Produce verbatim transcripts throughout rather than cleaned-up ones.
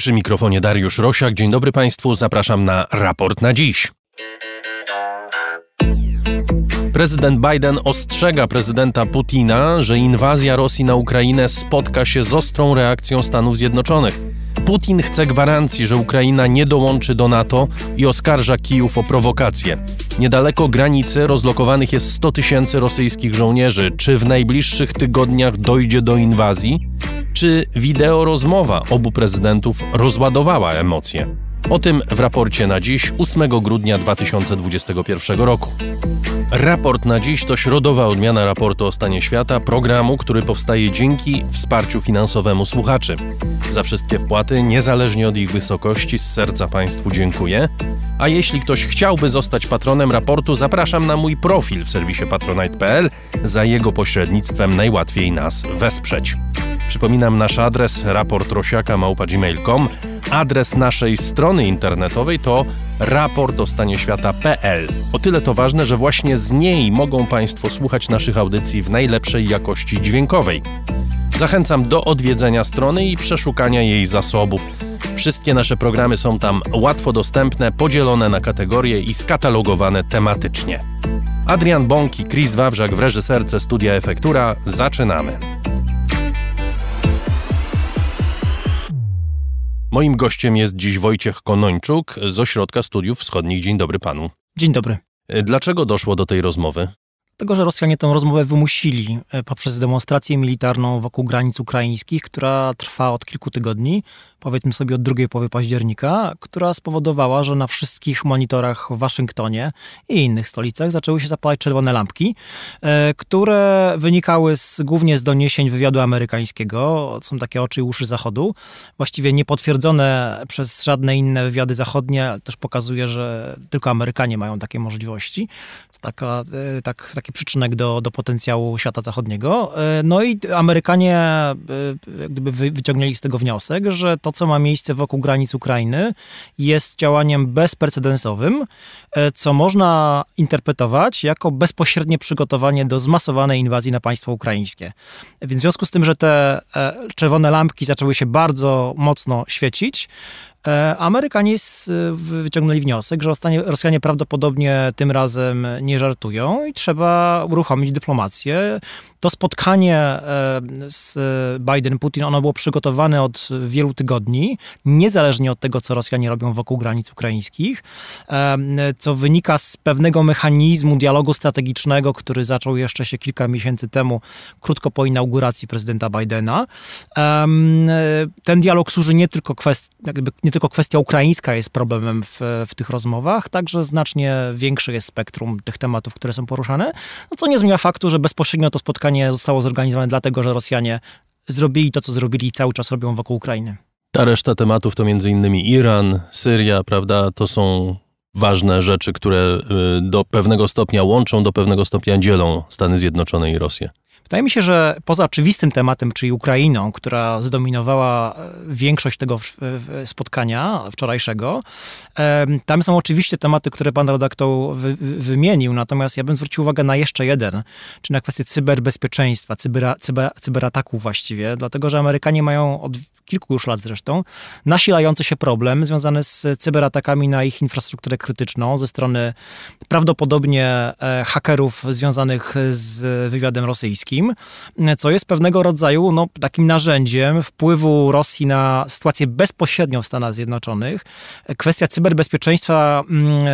Przy mikrofonie Dariusz Rosiak. Dzień dobry Państwu. Zapraszam na raport na dziś. Prezydent Biden ostrzega prezydenta Putina, że inwazja Rosji na Ukrainę spotka się z ostrą reakcją Stanów Zjednoczonych. Putin chce gwarancji, że Ukraina nie dołączy do NATO i oskarża Kijów o prowokację. Niedaleko granicy rozlokowanych jest sto tysięcy rosyjskich żołnierzy. Czy w najbliższych tygodniach dojdzie do inwazji? Czy wideorozmowa obu prezydentów rozładowała emocje? O tym w raporcie na dziś, ósmego grudnia dwa tysiące dwudziestego pierwszego roku. Raport na dziś to środowa odmiana raportu o stanie świata, programu, który powstaje dzięki wsparciu finansowemu słuchaczy. Za wszystkie wpłaty, niezależnie od ich wysokości, z serca Państwu dziękuję. A jeśli ktoś chciałby zostać patronem raportu, zapraszam na mój profil w serwisie patronite kropka p l. Za jego pośrednictwem najłatwiej nas wesprzeć. Przypominam nasz adres raportrosiaka małpa gmail kropka com. Adres naszej strony internetowej to raport o stanie świata kropka p l. O tyle to ważne, że właśnie z niej mogą Państwo słuchać naszych audycji w najlepszej jakości dźwiękowej. Zachęcam do odwiedzenia strony i przeszukania jej zasobów. Wszystkie nasze programy są tam łatwo dostępne, podzielone na kategorie i skatalogowane tematycznie. Adrian Bąk i Chris Wawrzak w reżyserce Studia Efektura. Zaczynamy. Moim gościem jest dziś Wojciech Konończuk z Ośrodka Studiów Wschodnich. Dzień dobry panu. Dzień dobry. Dlaczego doszło do tej rozmowy? Dlatego, że Rosjanie tę rozmowę wymusili poprzez demonstrację militarną wokół granic ukraińskich, która trwa od kilku tygodni, powiedzmy sobie od drugiej połowy października, która spowodowała, że na wszystkich monitorach w Waszyngtonie i innych stolicach zaczęły się zapalać czerwone lampki, które wynikały z, głównie z doniesień wywiadu amerykańskiego. Są takie oczy i uszy Zachodu, właściwie niepotwierdzone przez żadne inne wywiady zachodnie, ale też pokazuje, że tylko Amerykanie mają takie możliwości. To taka, tak, taki przyczynek do, do potencjału świata zachodniego. No i Amerykanie gdyby wyciągnęli z tego wniosek, że to, co ma miejsce wokół granic Ukrainy, jest działaniem bezprecedensowym, co można interpretować jako bezpośrednie przygotowanie do zmasowanej inwazji na państwo ukraińskie. Więc w związku z tym, że te czerwone lampki zaczęły się bardzo mocno świecić, Amerykanie wyciągnęli wniosek, że Rosjanie prawdopodobnie tym razem nie żartują i trzeba uruchomić dyplomację. To spotkanie z Biden-Putin, ono było przygotowane od wielu tygodni, niezależnie od tego, co Rosjanie robią wokół granic ukraińskich, co wynika z pewnego mechanizmu dialogu strategicznego, który zaczął jeszcze się kilka miesięcy temu, krótko po inauguracji prezydenta Bidena. Ten dialog służy nie tylko kwestii, jakby nie tylko kwestia ukraińska jest problemem w, w tych rozmowach, także znacznie większe jest spektrum tych tematów, które są poruszane, no co nie zmienia faktu, że bezpośrednio to spotkanie zostało zorganizowane dlatego, że Rosjanie zrobili to, co zrobili i cały czas robią wokół Ukrainy. Ta reszta tematów to między innymi Iran, Syria, prawda, to są ważne rzeczy, które do pewnego stopnia łączą, do pewnego stopnia dzielą Stany Zjednoczone i Rosję. Wydaje mi się, że poza oczywistym tematem, czyli Ukrainą, która zdominowała większość tego spotkania wczorajszego, tam są oczywiście tematy, które pan redaktor wy, wymienił, natomiast ja bym zwrócił uwagę na jeszcze jeden, czyli na kwestię cyberbezpieczeństwa, cybera, cyber, cyberataków właściwie, dlatego że Amerykanie mają od kilku już lat zresztą nasilający się problem związany z cyberatakami na ich infrastrukturę krytyczną ze strony prawdopodobnie hakerów związanych z wywiadem rosyjskim, co jest pewnego rodzaju no, takim narzędziem wpływu Rosji na sytuację bezpośrednią w Stanach Zjednoczonych. Kwestia cyberbezpieczeństwa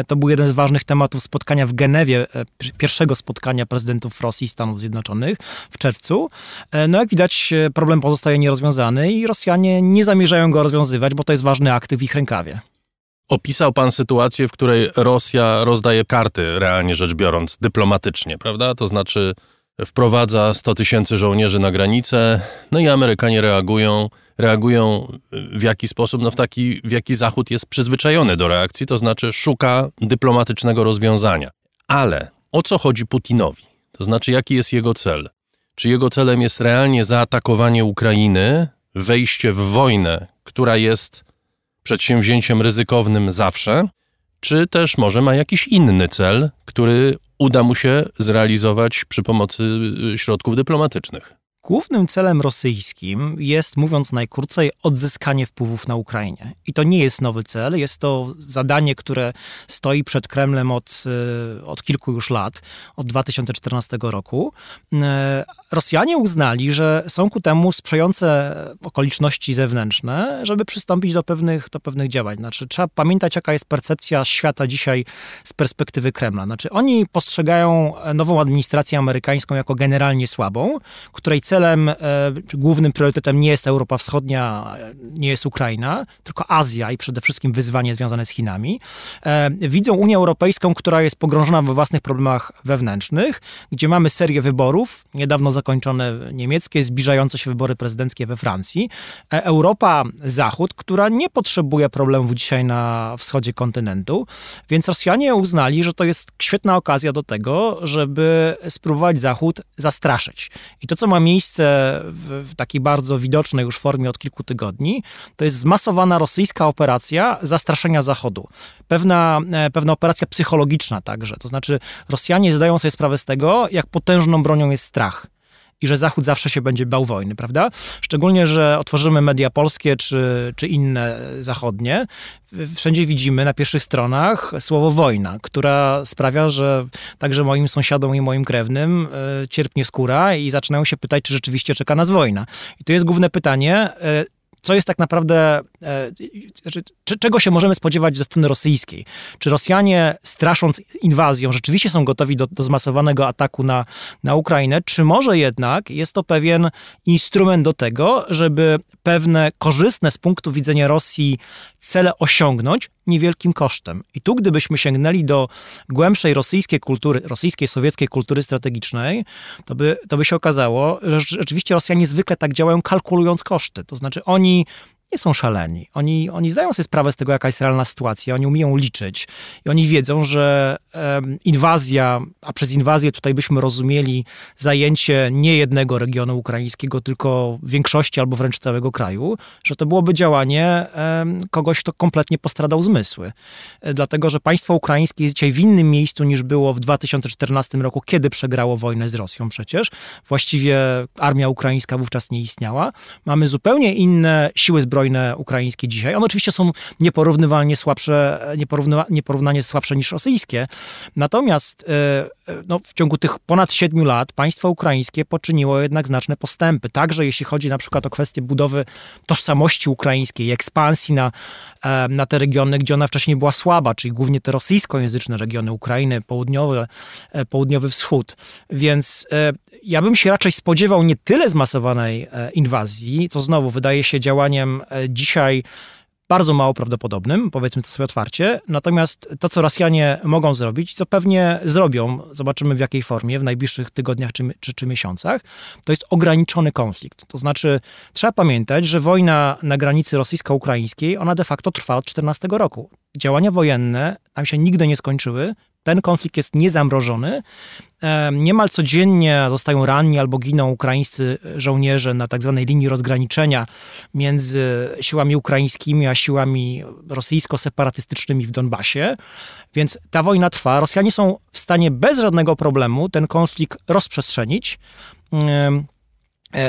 to był jeden z ważnych tematów spotkania w Genewie, pierwszego spotkania prezydentów Rosji i Stanów Zjednoczonych w czerwcu. No jak widać, problem pozostaje nierozwiązany i Rosjanie nie zamierzają go rozwiązywać, bo to jest ważny aktyw w ich rękawie. Opisał pan sytuację, w której Rosja rozdaje karty, realnie rzecz biorąc, dyplomatycznie, prawda? To znaczy wprowadza sto tysięcy żołnierzy na granicę, no i Amerykanie reagują. Reagują w jaki sposób? No w taki, w jaki Zachód jest przyzwyczajony do reakcji, to znaczy szuka dyplomatycznego rozwiązania. Ale o co chodzi Putinowi? To znaczy jaki jest jego cel? Czy jego celem jest realnie zaatakowanie Ukrainy, wejście w wojnę, która jest przedsięwzięciem ryzykownym zawsze, czy też może ma jakiś inny cel, który uda mu się zrealizować przy pomocy środków dyplomatycznych? Głównym celem rosyjskim jest, mówiąc najkrócej, odzyskanie wpływów na Ukrainie. I to nie jest nowy cel, jest to zadanie, które stoi przed Kremlem od, od kilku już lat, od dwa tysiące czternastego roku. Rosjanie uznali, że są ku temu sprzyjające okoliczności zewnętrzne, żeby przystąpić do pewnych, do pewnych działań. Znaczy, trzeba pamiętać, jaka jest percepcja świata dzisiaj z perspektywy Kremla. Znaczy, oni postrzegają nową administrację amerykańską jako generalnie słabą, której celem, czy głównym priorytetem nie jest Europa Wschodnia, nie jest Ukraina, tylko Azja i przede wszystkim wyzwanie związane z Chinami. Widzą Unię Europejską, która jest pogrążona we własnych problemach wewnętrznych, gdzie mamy serię wyborów, niedawno zakończone niemieckie, zbliżające się wybory prezydenckie we Francji. Europa Zachód, która nie potrzebuje problemów dzisiaj na wschodzie kontynentu, więc Rosjanie uznali, że to jest świetna okazja do tego, żeby spróbować Zachód zastraszyć. I to, co ma miejsce w, w takiej bardzo widocznej już formie od kilku tygodni, to jest zmasowana rosyjska operacja zastraszenia Zachodu. Pewna, pewna operacja psychologiczna także. To znaczy Rosjanie zdają sobie sprawę z tego, jak potężną bronią jest strach. I że Zachód zawsze się będzie bał wojny, prawda? Szczególnie, że otworzymy media polskie czy, czy inne zachodnie. Wszędzie widzimy na pierwszych stronach słowo wojna, która sprawia, że także moim sąsiadom i moim krewnym cierpnie skóra i zaczynają się pytać, czy rzeczywiście czeka nas wojna. I to jest główne pytanie, co jest tak naprawdę, czy, czego się możemy spodziewać ze strony rosyjskiej? Czy Rosjanie, strasząc inwazją, rzeczywiście są gotowi do, do zmasowanego ataku na, na Ukrainę? Czy może jednak jest to pewien instrument do tego, żeby pewne korzystne z punktu widzenia Rosji cele osiągnąć niewielkim kosztem? I tu, gdybyśmy sięgnęli do głębszej rosyjskiej kultury, rosyjskiej, sowieckiej kultury strategicznej, to by, to by się okazało, że rzeczywiście Rosjanie zwykle tak działają, kalkulując koszty. To znaczy oni nie są szaleni. Oni, oni zdają sobie sprawę z tego, jaka jest realna sytuacja. Oni umieją liczyć i oni wiedzą, że um, inwazja, a przez inwazję tutaj byśmy rozumieli zajęcie nie jednego regionu ukraińskiego, tylko większości albo wręcz całego kraju, że to byłoby działanie um, kogoś, kto kompletnie postradał zmysły. Dlatego, że państwo ukraińskie jest dzisiaj w innym miejscu niż było w dwa tysiące czternastym roku, kiedy przegrało wojnę z Rosją przecież. Właściwie armia ukraińska wówczas nie istniała. Mamy zupełnie inne siły zbrojne zbrojne ukraińskie dzisiaj. One oczywiście są nieporównywalnie słabsze, nieporównywa, nieporównanie słabsze niż rosyjskie. Natomiast yy, no, w ciągu tych ponad siedmiu lat państwo ukraińskie poczyniło jednak znaczne postępy. Także jeśli chodzi na przykład o kwestię budowy tożsamości ukraińskiej, ekspansji na, yy, na te regiony, gdzie ona wcześniej była słaba, czyli głównie te rosyjskojęzyczne regiony Ukrainy, południowe, yy, południowy wschód. Więc yy, ja bym się raczej spodziewał nie tyle zmasowanej yy, inwazji, co znowu wydaje się działaniem dzisiaj bardzo mało prawdopodobnym, powiedzmy to sobie otwarcie. Natomiast to, co Rosjanie mogą zrobić, co pewnie zrobią, zobaczymy w jakiej formie w najbliższych tygodniach czy, czy, czy miesiącach, to jest ograniczony konflikt. To znaczy trzeba pamiętać, że wojna na granicy rosyjsko-ukraińskiej, ona de facto trwa od czternastego roku. Działania wojenne tam się nigdy nie skończyły. Ten konflikt jest niezamrożony. Niemal codziennie zostają ranni albo giną ukraińscy żołnierze na tak zwanej linii rozgraniczenia między siłami ukraińskimi a siłami rosyjsko-separatystycznymi w Donbasie. Więc ta wojna trwa. Rosjanie są w stanie bez żadnego problemu ten konflikt rozprzestrzenić.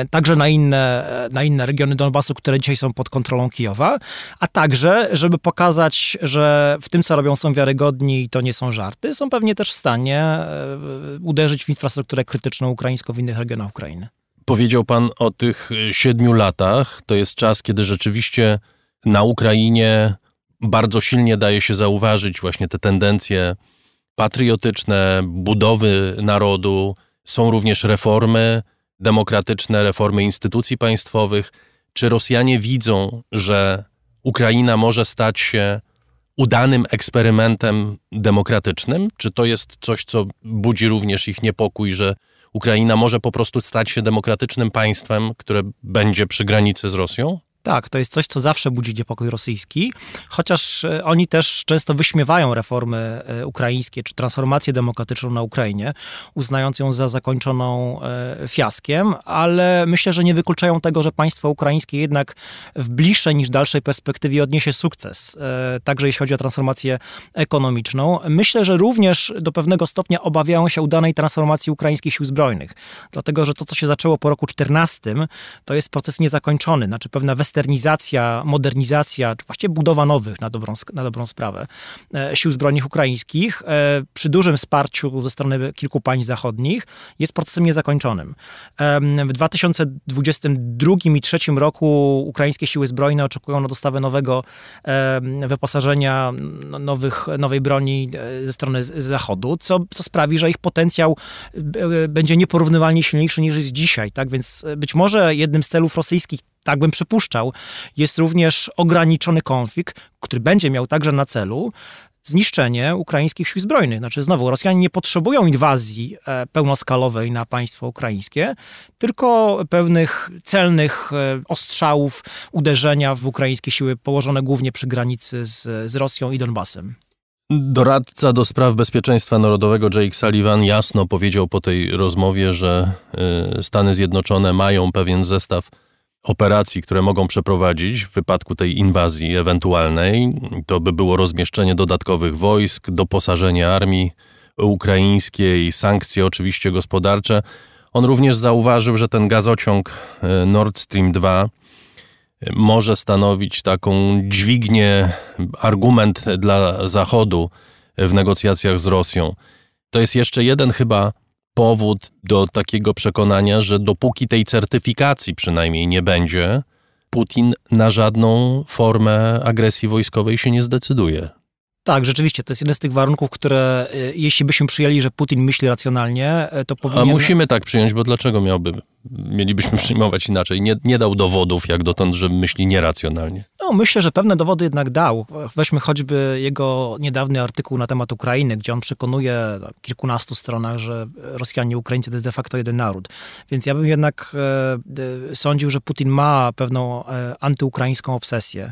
Także na inne, na inne regiony Donbasu, które dzisiaj są pod kontrolą Kijowa, a także, żeby pokazać, że w tym, co robią, są wiarygodni i to nie są żarty, są pewnie też w stanie uderzyć w infrastrukturę krytyczną ukraińską w innych regionach Ukrainy. Powiedział pan o tych siedmiu latach. To jest czas, kiedy rzeczywiście na Ukrainie bardzo silnie daje się zauważyć właśnie te tendencje patriotyczne, budowy narodu. Są również reformy, demokratyczne reformy instytucji państwowych. Czy Rosjanie widzą, że Ukraina może stać się udanym eksperymentem demokratycznym? Czy to jest coś, co budzi również ich niepokój, że Ukraina może po prostu stać się demokratycznym państwem, które będzie przy granicy z Rosją? Tak, to jest coś, co zawsze budzi niepokój rosyjski, chociaż oni też często wyśmiewają reformy ukraińskie czy transformację demokratyczną na Ukrainie, uznając ją za zakończoną fiaskiem, ale myślę, że nie wykluczają tego, że państwo ukraińskie jednak w bliższej niż dalszej perspektywie odniesie sukces, także jeśli chodzi o transformację ekonomiczną. Myślę, że również do pewnego stopnia obawiają się udanej transformacji ukraińskich sił zbrojnych, dlatego że to, co się zaczęło po roku czternastym, to jest proces niezakończony, znaczy pewna westernizacja, modernizacja, czy właściwie budowa nowych, na dobrą, na dobrą sprawę, sił zbrojnych ukraińskich przy dużym wsparciu ze strony kilku państw zachodnich jest procesem niezakończonym. W dwa tysiące dwudziestym drugim i dwa tysiące dwudziestym trzecim roku ukraińskie siły zbrojne oczekują na dostawę nowego wyposażenia, nowych, nowej broni ze strony Zachodu, co, co sprawi, że ich potencjał będzie nieporównywalnie silniejszy niż jest dzisiaj. Tak? Więc być może jednym z celów rosyjskich, tak bym przypuszczał, jest również ograniczony konflikt, który będzie miał także na celu zniszczenie ukraińskich sił zbrojnych. Znaczy znowu, Rosjanie nie potrzebują inwazji pełnoskalowej na państwo ukraińskie, tylko pewnych celnych ostrzałów, uderzenia w ukraińskie siły położone głównie przy granicy z, z Rosją i Donbasem. Doradca do spraw bezpieczeństwa narodowego Jake Sullivan jasno powiedział po tej rozmowie, że Stany Zjednoczone mają pewien zestaw operacji, które mogą przeprowadzić w wypadku tej inwazji ewentualnej. To by było rozmieszczenie dodatkowych wojsk, doposażenie armii ukraińskiej, sankcje oczywiście gospodarcze. On również zauważył, że ten gazociąg Nord Stream dwa może stanowić taką dźwignię, argument dla Zachodu w negocjacjach z Rosją. To jest jeszcze jeden chyba powód do takiego przekonania, że dopóki tej certyfikacji przynajmniej nie będzie, Putin na żadną formę agresji wojskowej się nie zdecyduje. Tak, rzeczywiście. To jest jeden z tych warunków, które jeśli byśmy przyjęli, że Putin myśli racjonalnie, to powinien... A musimy tak przyjąć, bo dlaczego miałby... mielibyśmy przyjmować inaczej? Nie, nie dał dowodów jak dotąd, że myśli nieracjonalnie. No, myślę, że pewne dowody jednak dał. Weźmy choćby jego niedawny artykuł na temat Ukrainy, gdzie on przekonuje na kilkunastu stronach, że Rosjanie i Ukraińcy to jest de facto jeden naród. Więc ja bym jednak e, sądził, że Putin ma pewną e, antyukraińską obsesję,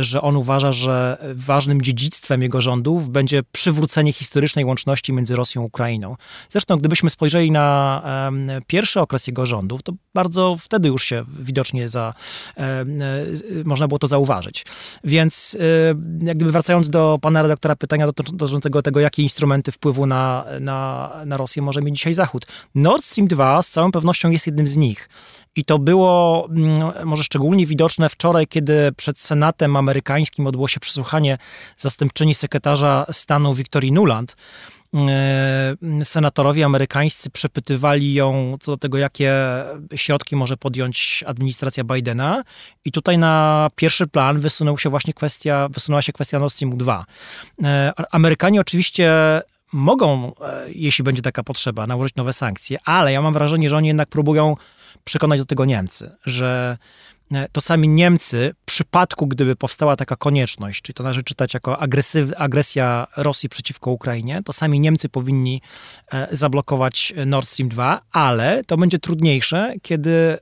że on uważa, że ważnym dziedzictwem jego rządów będzie przywrócenie historycznej łączności między Rosją i Ukrainą. Zresztą, gdybyśmy spojrzeli na e, pierwszy okres jego rządów, to bardzo wtedy już się widocznie za, e, e, można było to zauważyć. Więc e, jak gdyby wracając do pana redaktora pytania dotyczącego tego, jakie instrumenty wpływu na, na, na Rosję może mieć dzisiaj Zachód. Nord Stream dwa z całą pewnością jest jednym z nich. I to było może szczególnie widoczne wczoraj, kiedy przed Senatem amerykańskim odbyło się przesłuchanie zastępczyni sekretarza stanu Wiktorii Nuland. Senatorowie amerykańscy przepytywali ją co do tego, jakie środki może podjąć administracja Bidena i tutaj na pierwszy plan wysunęła się właśnie kwestia, wysunęła się kwestia Nord Stream dwa. Amerykanie oczywiście mogą, jeśli będzie taka potrzeba, nałożyć nowe sankcje, ale ja mam wrażenie, że oni jednak próbują przekonać do tego Niemcy, że to sami Niemcy, w przypadku gdyby powstała taka konieczność, czyli to należy czytać jako agresyw, agresja Rosji przeciwko Ukrainie, to sami Niemcy powinni zablokować Nord Stream dwa, ale to będzie trudniejsze, kiedy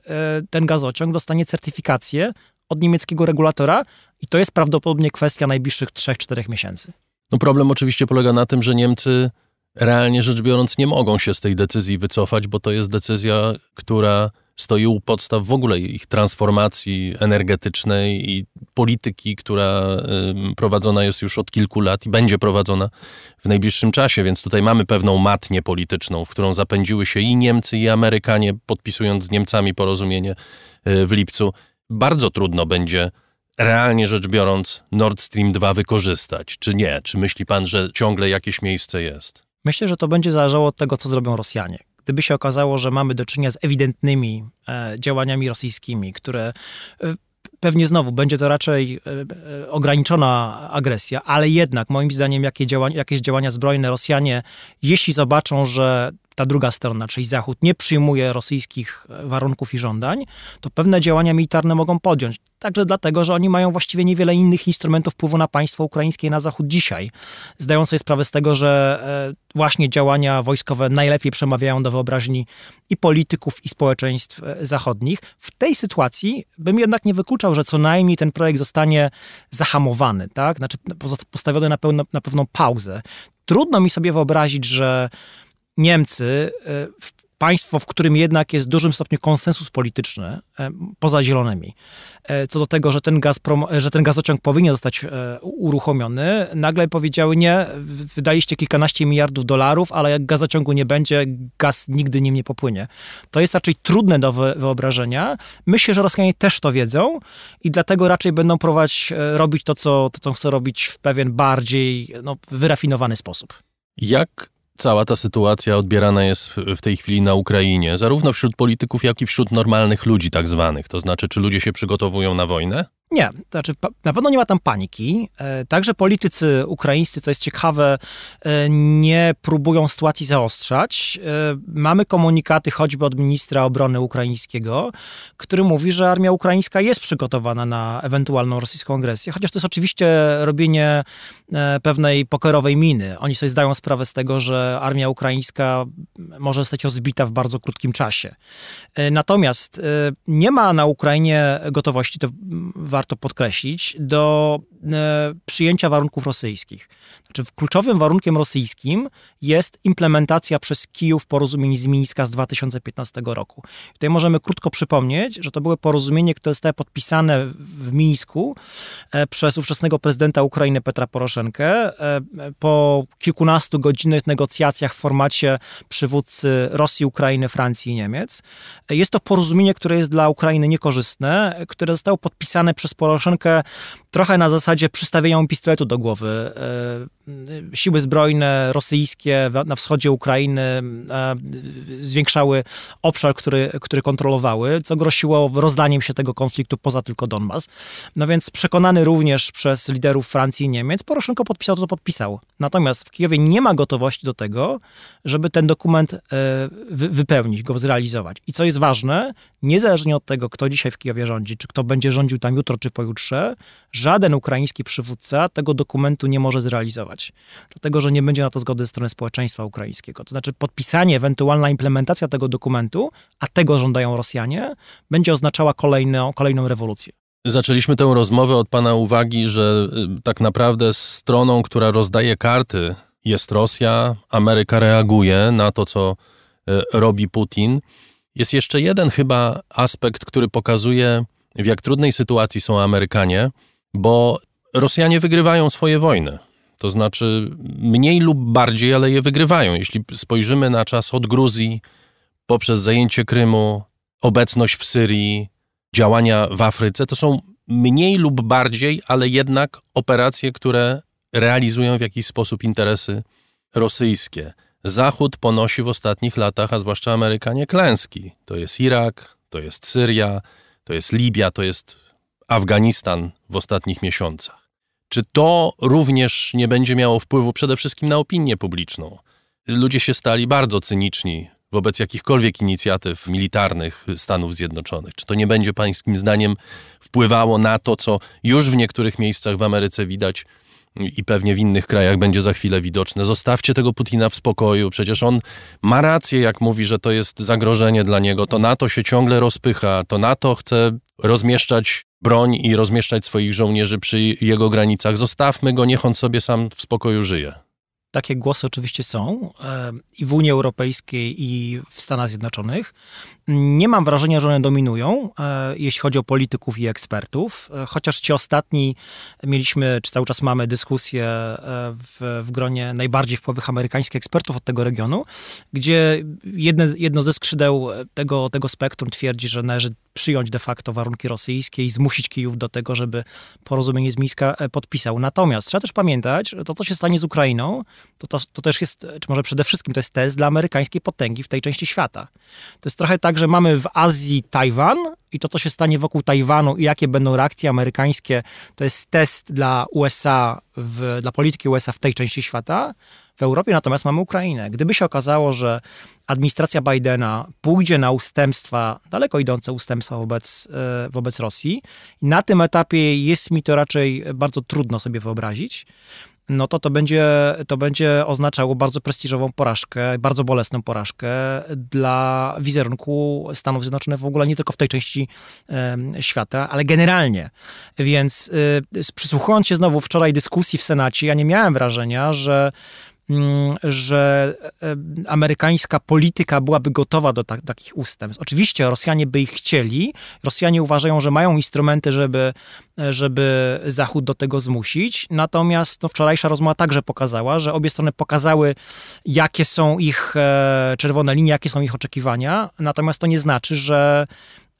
ten gazociąg dostanie certyfikację od niemieckiego regulatora i to jest prawdopodobnie kwestia najbliższych trzech do czterech miesięcy. No problem oczywiście polega na tym, że Niemcy realnie rzecz biorąc nie mogą się z tej decyzji wycofać, bo to jest decyzja, która stoi u podstaw w ogóle ich transformacji energetycznej i polityki, która prowadzona jest już od kilku lat i będzie prowadzona w najbliższym czasie. Więc tutaj mamy pewną matnię polityczną, w którą zapędziły się i Niemcy, i Amerykanie, podpisując z Niemcami porozumienie w lipcu. Bardzo trudno będzie realnie rzecz biorąc Nord Stream dwa wykorzystać, czy nie? Czy myśli pan, że ciągle jakieś miejsce jest? Myślę, że to będzie zależało od tego, co zrobią Rosjanie. Gdyby się okazało, że mamy do czynienia z ewidentnymi e, działaniami rosyjskimi, które e, pewnie znowu będzie to raczej e, e, ograniczona agresja, ale jednak moim zdaniem jakie działania, jakieś działania zbrojne Rosjanie, jeśli zobaczą, że ta druga strona, czyli Zachód, nie przyjmuje rosyjskich warunków i żądań, to pewne działania militarne mogą podjąć. Także dlatego, że oni mają właściwie niewiele innych instrumentów wpływu na państwo ukraińskie i na Zachód dzisiaj. Zdają sobie sprawę z tego, że właśnie działania wojskowe najlepiej przemawiają do wyobraźni i polityków, i społeczeństw zachodnich. W tej sytuacji bym jednak nie wykluczał, że co najmniej ten projekt zostanie zahamowany, tak? Znaczy postawiony na, pełno, na pewną pauzę. Trudno mi sobie wyobrazić, że Niemcy, państwo, w którym jednak jest w dużym stopniu konsensus polityczny, poza zielonymi, co do tego, że ten, gaz, że ten gazociąg powinien zostać uruchomiony, nagle powiedziały nie, wydaliście kilkanaście miliardów dolarów, ale jak gazociągu nie będzie, gaz nigdy nim nie popłynie. To jest raczej trudne do wyobrażenia. Myślę, że Rosjanie też to wiedzą i dlatego raczej będą próbować robić to, co, to, co chcą robić w pewien bardziej no, wyrafinowany sposób. Jak cała ta sytuacja odbierana jest w tej chwili na Ukrainie, zarówno wśród polityków, jak i wśród normalnych ludzi tak zwanych? To znaczy, czy ludzie się przygotowują na wojnę? Nie, znaczy na pewno nie ma tam paniki. Także politycy ukraińscy, co jest ciekawe, nie próbują sytuacji zaostrzać. Mamy komunikaty choćby od ministra obrony ukraińskiego, który mówi, że armia ukraińska jest przygotowana na ewentualną rosyjską agresję. Chociaż to jest oczywiście robienie pewnej pokerowej miny. Oni sobie zdają sprawę z tego, że armia ukraińska może zostać rozbita w bardzo krótkim czasie. Natomiast nie ma na Ukrainie gotowości do walki, warto podkreślić, do y, przyjęcia warunków rosyjskich. Znaczy, kluczowym warunkiem rosyjskim jest implementacja przez Kijów porozumień z Mińska z dwa tysiące piętnastego roku. I tutaj możemy krótko przypomnieć, że to były porozumienie, które zostały podpisane w Mińsku e, przez ówczesnego prezydenta Ukrainy Piotra Poroszenkę e, po kilkunastu godzinnych negocjacjach w formacie przywódcy Rosji, Ukrainy, Francji i Niemiec. E, jest to porozumienie, które jest dla Ukrainy niekorzystne, które zostało podpisane przez Poroszenkę trochę na zasadzie przystawienia pistoletu do głowy. Siły zbrojne rosyjskie na wschodzie Ukrainy zwiększały obszar, który, który kontrolowały, co groziło rozlaniem się tego konfliktu poza tylko Donbas. No więc przekonany również przez liderów Francji i Niemiec, Poroszenko podpisał to, co podpisał. Natomiast w Kijowie nie ma gotowości do tego, żeby ten dokument wypełnić, go zrealizować. I co jest ważne, niezależnie od tego, kto dzisiaj w Kijowie rządzi, czy kto będzie rządził tam jutro czy pojutrze, żaden ukraiński przywódca tego dokumentu nie może zrealizować. Dlatego, że nie będzie na to zgody ze strony społeczeństwa ukraińskiego. To znaczy podpisanie, ewentualna implementacja tego dokumentu, a tego żądają Rosjanie, będzie oznaczała kolejną, kolejną rewolucję. Zaczęliśmy tę rozmowę od pana uwagi, że tak naprawdę stroną, która rozdaje karty, jest Rosja. Ameryka reaguje na to, co robi Putin. Jest jeszcze jeden chyba aspekt, który pokazuje, w jak trudnej sytuacji są Amerykanie, bo Rosjanie wygrywają swoje wojny. To znaczy mniej lub bardziej, ale je wygrywają. Jeśli spojrzymy na czas od Gruzji, poprzez zajęcie Krymu, obecność w Syrii, działania w Afryce, to są mniej lub bardziej, ale jednak operacje, które realizują w jakiś sposób interesy rosyjskie. Zachód ponosi w ostatnich latach, a zwłaszcza Amerykanie, klęski. To jest Irak, to jest Syria, to jest Libia, to jest Afganistan w ostatnich miesiącach. Czy to również nie będzie miało wpływu przede wszystkim na opinię publiczną? Ludzie się stali bardzo cyniczni wobec jakichkolwiek inicjatyw militarnych Stanów Zjednoczonych. Czy to nie będzie pańskim zdaniem wpływało na to, co już w niektórych miejscach w Ameryce widać i pewnie w innych krajach będzie za chwilę widoczne? Zostawcie tego Putina w spokoju, przecież on ma rację, jak mówi, że to jest zagrożenie dla niego. To NATO się ciągle rozpycha, to NATO chce rozmieszczać broń i rozmieszczać swoich żołnierzy przy jego granicach. Zostawmy go, niech on sobie sam w spokoju żyje. Takie głosy oczywiście są i w Unii Europejskiej, i w Stanach Zjednoczonych. Nie mam wrażenia, że one dominują, jeśli chodzi o polityków i ekspertów. Chociaż ci ostatni mieliśmy, czy cały czas mamy dyskusję w, w gronie najbardziej wpływowych amerykańskich ekspertów od tego regionu, gdzie jedne, jedno ze skrzydeł tego, tego spektrum twierdzi, że należy przyjąć de facto warunki rosyjskie i zmusić Kijów do tego, żeby porozumienie z Mińska podpisał. Natomiast trzeba też pamiętać, że to, co się stanie z Ukrainą, to, to, to też jest, czy może przede wszystkim to jest test dla amerykańskiej potęgi w tej części świata. To jest trochę tak, że mamy w Azji Tajwan, i to, co się stanie wokół Tajwanu i jakie będą reakcje amerykańskie, to jest test dla U S A, w, dla polityki U S A w tej części świata. W Europie natomiast mamy Ukrainę. Gdyby się okazało, że administracja Bidena pójdzie na ustępstwa, daleko idące ustępstwa wobec, wobec Rosji, na tym etapie jest mi to raczej bardzo trudno sobie wyobrazić, no to to będzie, to będzie oznaczało bardzo prestiżową porażkę, bardzo bolesną porażkę dla wizerunku Stanów Zjednoczonych w ogóle, nie tylko w tej części y, świata, ale generalnie. Więc y, przysłuchując się znowu wczoraj dyskusji w Senacie, ja nie miałem wrażenia, że że amerykańska polityka byłaby gotowa do tak, takich ustępstw. Oczywiście Rosjanie by ich chcieli. Rosjanie uważają, że mają instrumenty, żeby, żeby Zachód do tego zmusić. Natomiast no, wczorajsza rozmowa także pokazała, że obie strony pokazały, jakie są ich czerwone linie, jakie są ich oczekiwania. Natomiast to nie znaczy, że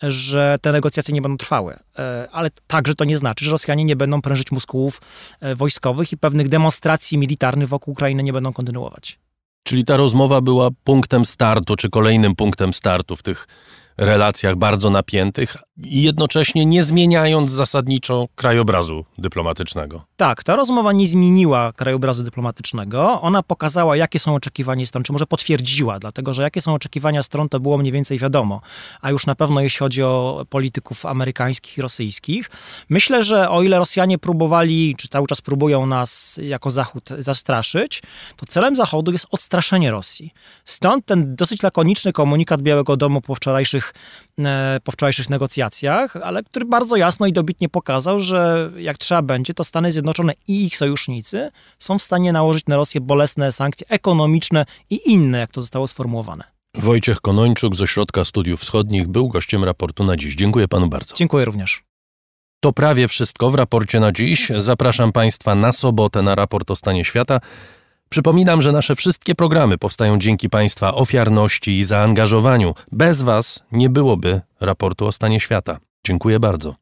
że te negocjacje nie będą trwały. Ale także to nie znaczy, że Rosjanie nie będą prężyć muskułów wojskowych i pewnych demonstracji militarnych wokół Ukrainy nie będą kontynuować. Czyli ta rozmowa była punktem startu, czy kolejnym punktem startu w tych relacjach bardzo napiętych i jednocześnie nie zmieniając zasadniczo krajobrazu dyplomatycznego. Tak, ta rozmowa nie zmieniła krajobrazu dyplomatycznego. Ona pokazała, jakie są oczekiwania stron, czy może potwierdziła, dlatego że jakie są oczekiwania stron, to było mniej więcej wiadomo. A już na pewno jeśli chodzi o polityków amerykańskich i rosyjskich. Myślę, że o ile Rosjanie próbowali, czy cały czas próbują nas jako Zachód zastraszyć, to celem Zachodu jest odstraszenie Rosji. Stąd ten dosyć lakoniczny komunikat Białego Domu po wczorajszych po wczorajszych negocjacjach, ale który bardzo jasno i dobitnie pokazał, że jak trzeba będzie, to Stany Zjednoczone i ich sojusznicy są w stanie nałożyć na Rosję bolesne sankcje ekonomiczne i inne, jak to zostało sformułowane. Wojciech Konończuk z Ośrodka Studiów Wschodnich był gościem raportu na dziś. Dziękuję panu bardzo. Dziękuję również. To prawie wszystko w raporcie na dziś. Zapraszam państwa na sobotę na raport o stanie świata. Przypominam, że nasze wszystkie programy powstają dzięki państwa ofiarności i zaangażowaniu. Bez was nie byłoby raportu o stanie świata. Dziękuję bardzo.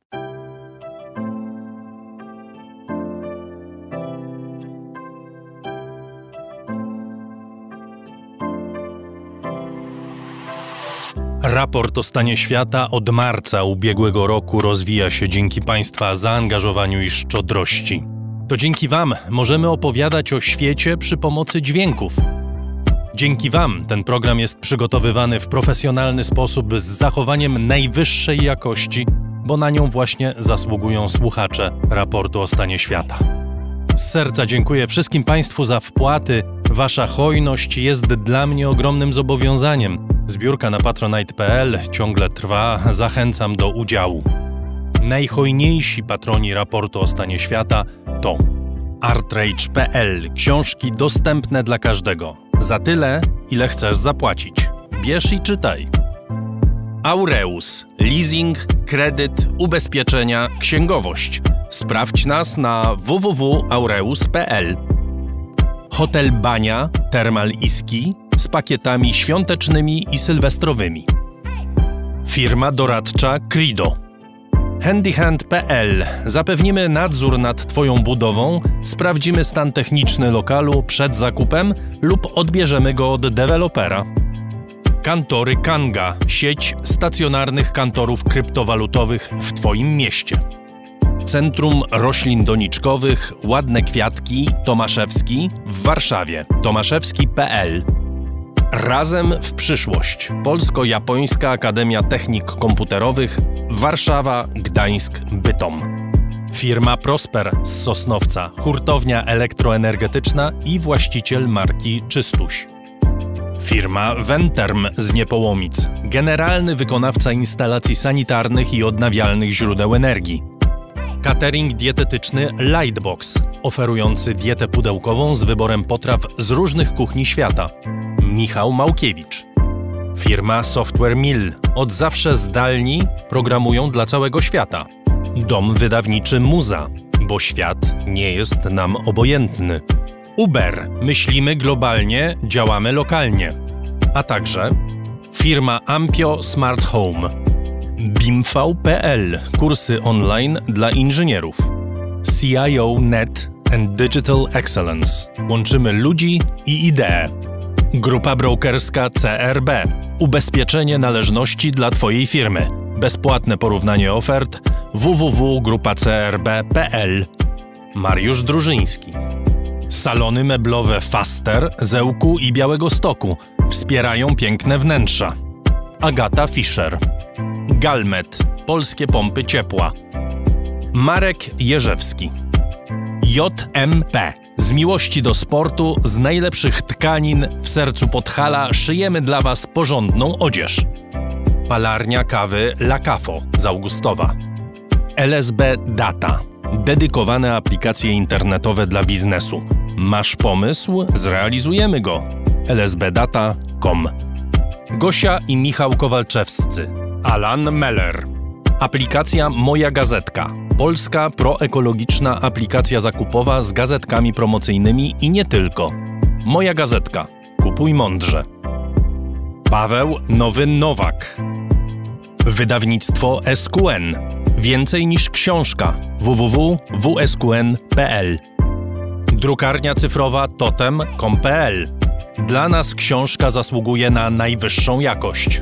Raport o stanie świata od marca ubiegłego roku rozwija się dzięki państwa zaangażowaniu i szczodrości. To dzięki wam możemy opowiadać o świecie przy pomocy dźwięków. Dzięki wam ten program jest przygotowywany w profesjonalny sposób z zachowaniem najwyższej jakości, bo na nią właśnie zasługują słuchacze raportu o stanie świata. Z serca dziękuję wszystkim państwu za wpłaty. Wasza hojność jest dla mnie ogromnym zobowiązaniem. Zbiórka na patronite kropka p l ciągle trwa. Zachęcam do udziału. Najhojniejsi patroni raportu o stanie świata to ArtRage kropka p l. Książki dostępne dla każdego. Za tyle, ile chcesz zapłacić. Bierz i czytaj. Aureus. Leasing, kredyt, ubezpieczenia, księgowość. Sprawdź nas na w w w kropka aureus kropka p l. Hotel Bania, termal i ski z pakietami świątecznymi i sylwestrowymi. Firma doradcza Credo. Handyhand kropka p l. Zapewnimy nadzór nad twoją budową, sprawdzimy stan techniczny lokalu przed zakupem lub odbierzemy go od dewelopera. Kantory Kanga. Sieć stacjonarnych kantorów kryptowalutowych w twoim mieście. Centrum Roślin Doniczkowych Ładne Kwiatki Tomaszewski w Warszawie. Tomaszewski kropka p l. Razem w przyszłość. Polsko-Japońska Akademia Technik Komputerowych Warszawa, Gdańsk, Bytom. Firma Prosper z Sosnowca, hurtownia elektroenergetyczna i właściciel marki Czystuś. Firma Venterm z Niepołomic, generalny wykonawca instalacji sanitarnych i odnawialnych źródeł energii. Catering dietetyczny Lightbox, oferujący dietę pudełkową z wyborem potraw z różnych kuchni świata. Michał Małkiewicz. Firma Software Mill. Od zawsze zdalni programują dla całego świata. Dom wydawniczy Muza, bo świat nie jest nam obojętny. Uber. Myślimy globalnie, działamy lokalnie. A także firma Ampio Smart Home. bimv kropka p l. Kursy online dla inżynierów. C I O Net and Digital Excellence. Łączymy ludzi i idee. Grupa brokerska C R B. Ubezpieczenie należności dla twojej firmy. bezpłatne porównanie ofert w w w kropka grupa c r b kropka p l. Mariusz Drużyński. Salony meblowe Faster, Zełku i Białegostoku wspierają piękne wnętrza. Agata Fischer. Galmet. Polskie pompy ciepła. Marek Jerzewski. J M P. Z miłości do sportu, z najlepszych tkanin w sercu Podhala szyjemy dla Was porządną odzież. Palarnia kawy La Cafo z Augustowa. L S B Data. Dedykowane aplikacje internetowe dla biznesu. Masz pomysł? Zrealizujemy go. l s b data kropka com. Gosia i Michał Kowalczewscy. Alan Meller. Aplikacja Moja Gazetka. Polska proekologiczna aplikacja zakupowa z gazetkami promocyjnymi i nie tylko. Moja Gazetka. Kupuj mądrze. Paweł Nowy Nowak. Wydawnictwo S Q N. Więcej niż książka. w w w kropka w s q n kropka p l. Drukarnia cyfrowa totem kropka com kropka p l. Dla nas książka zasługuje na najwyższą jakość.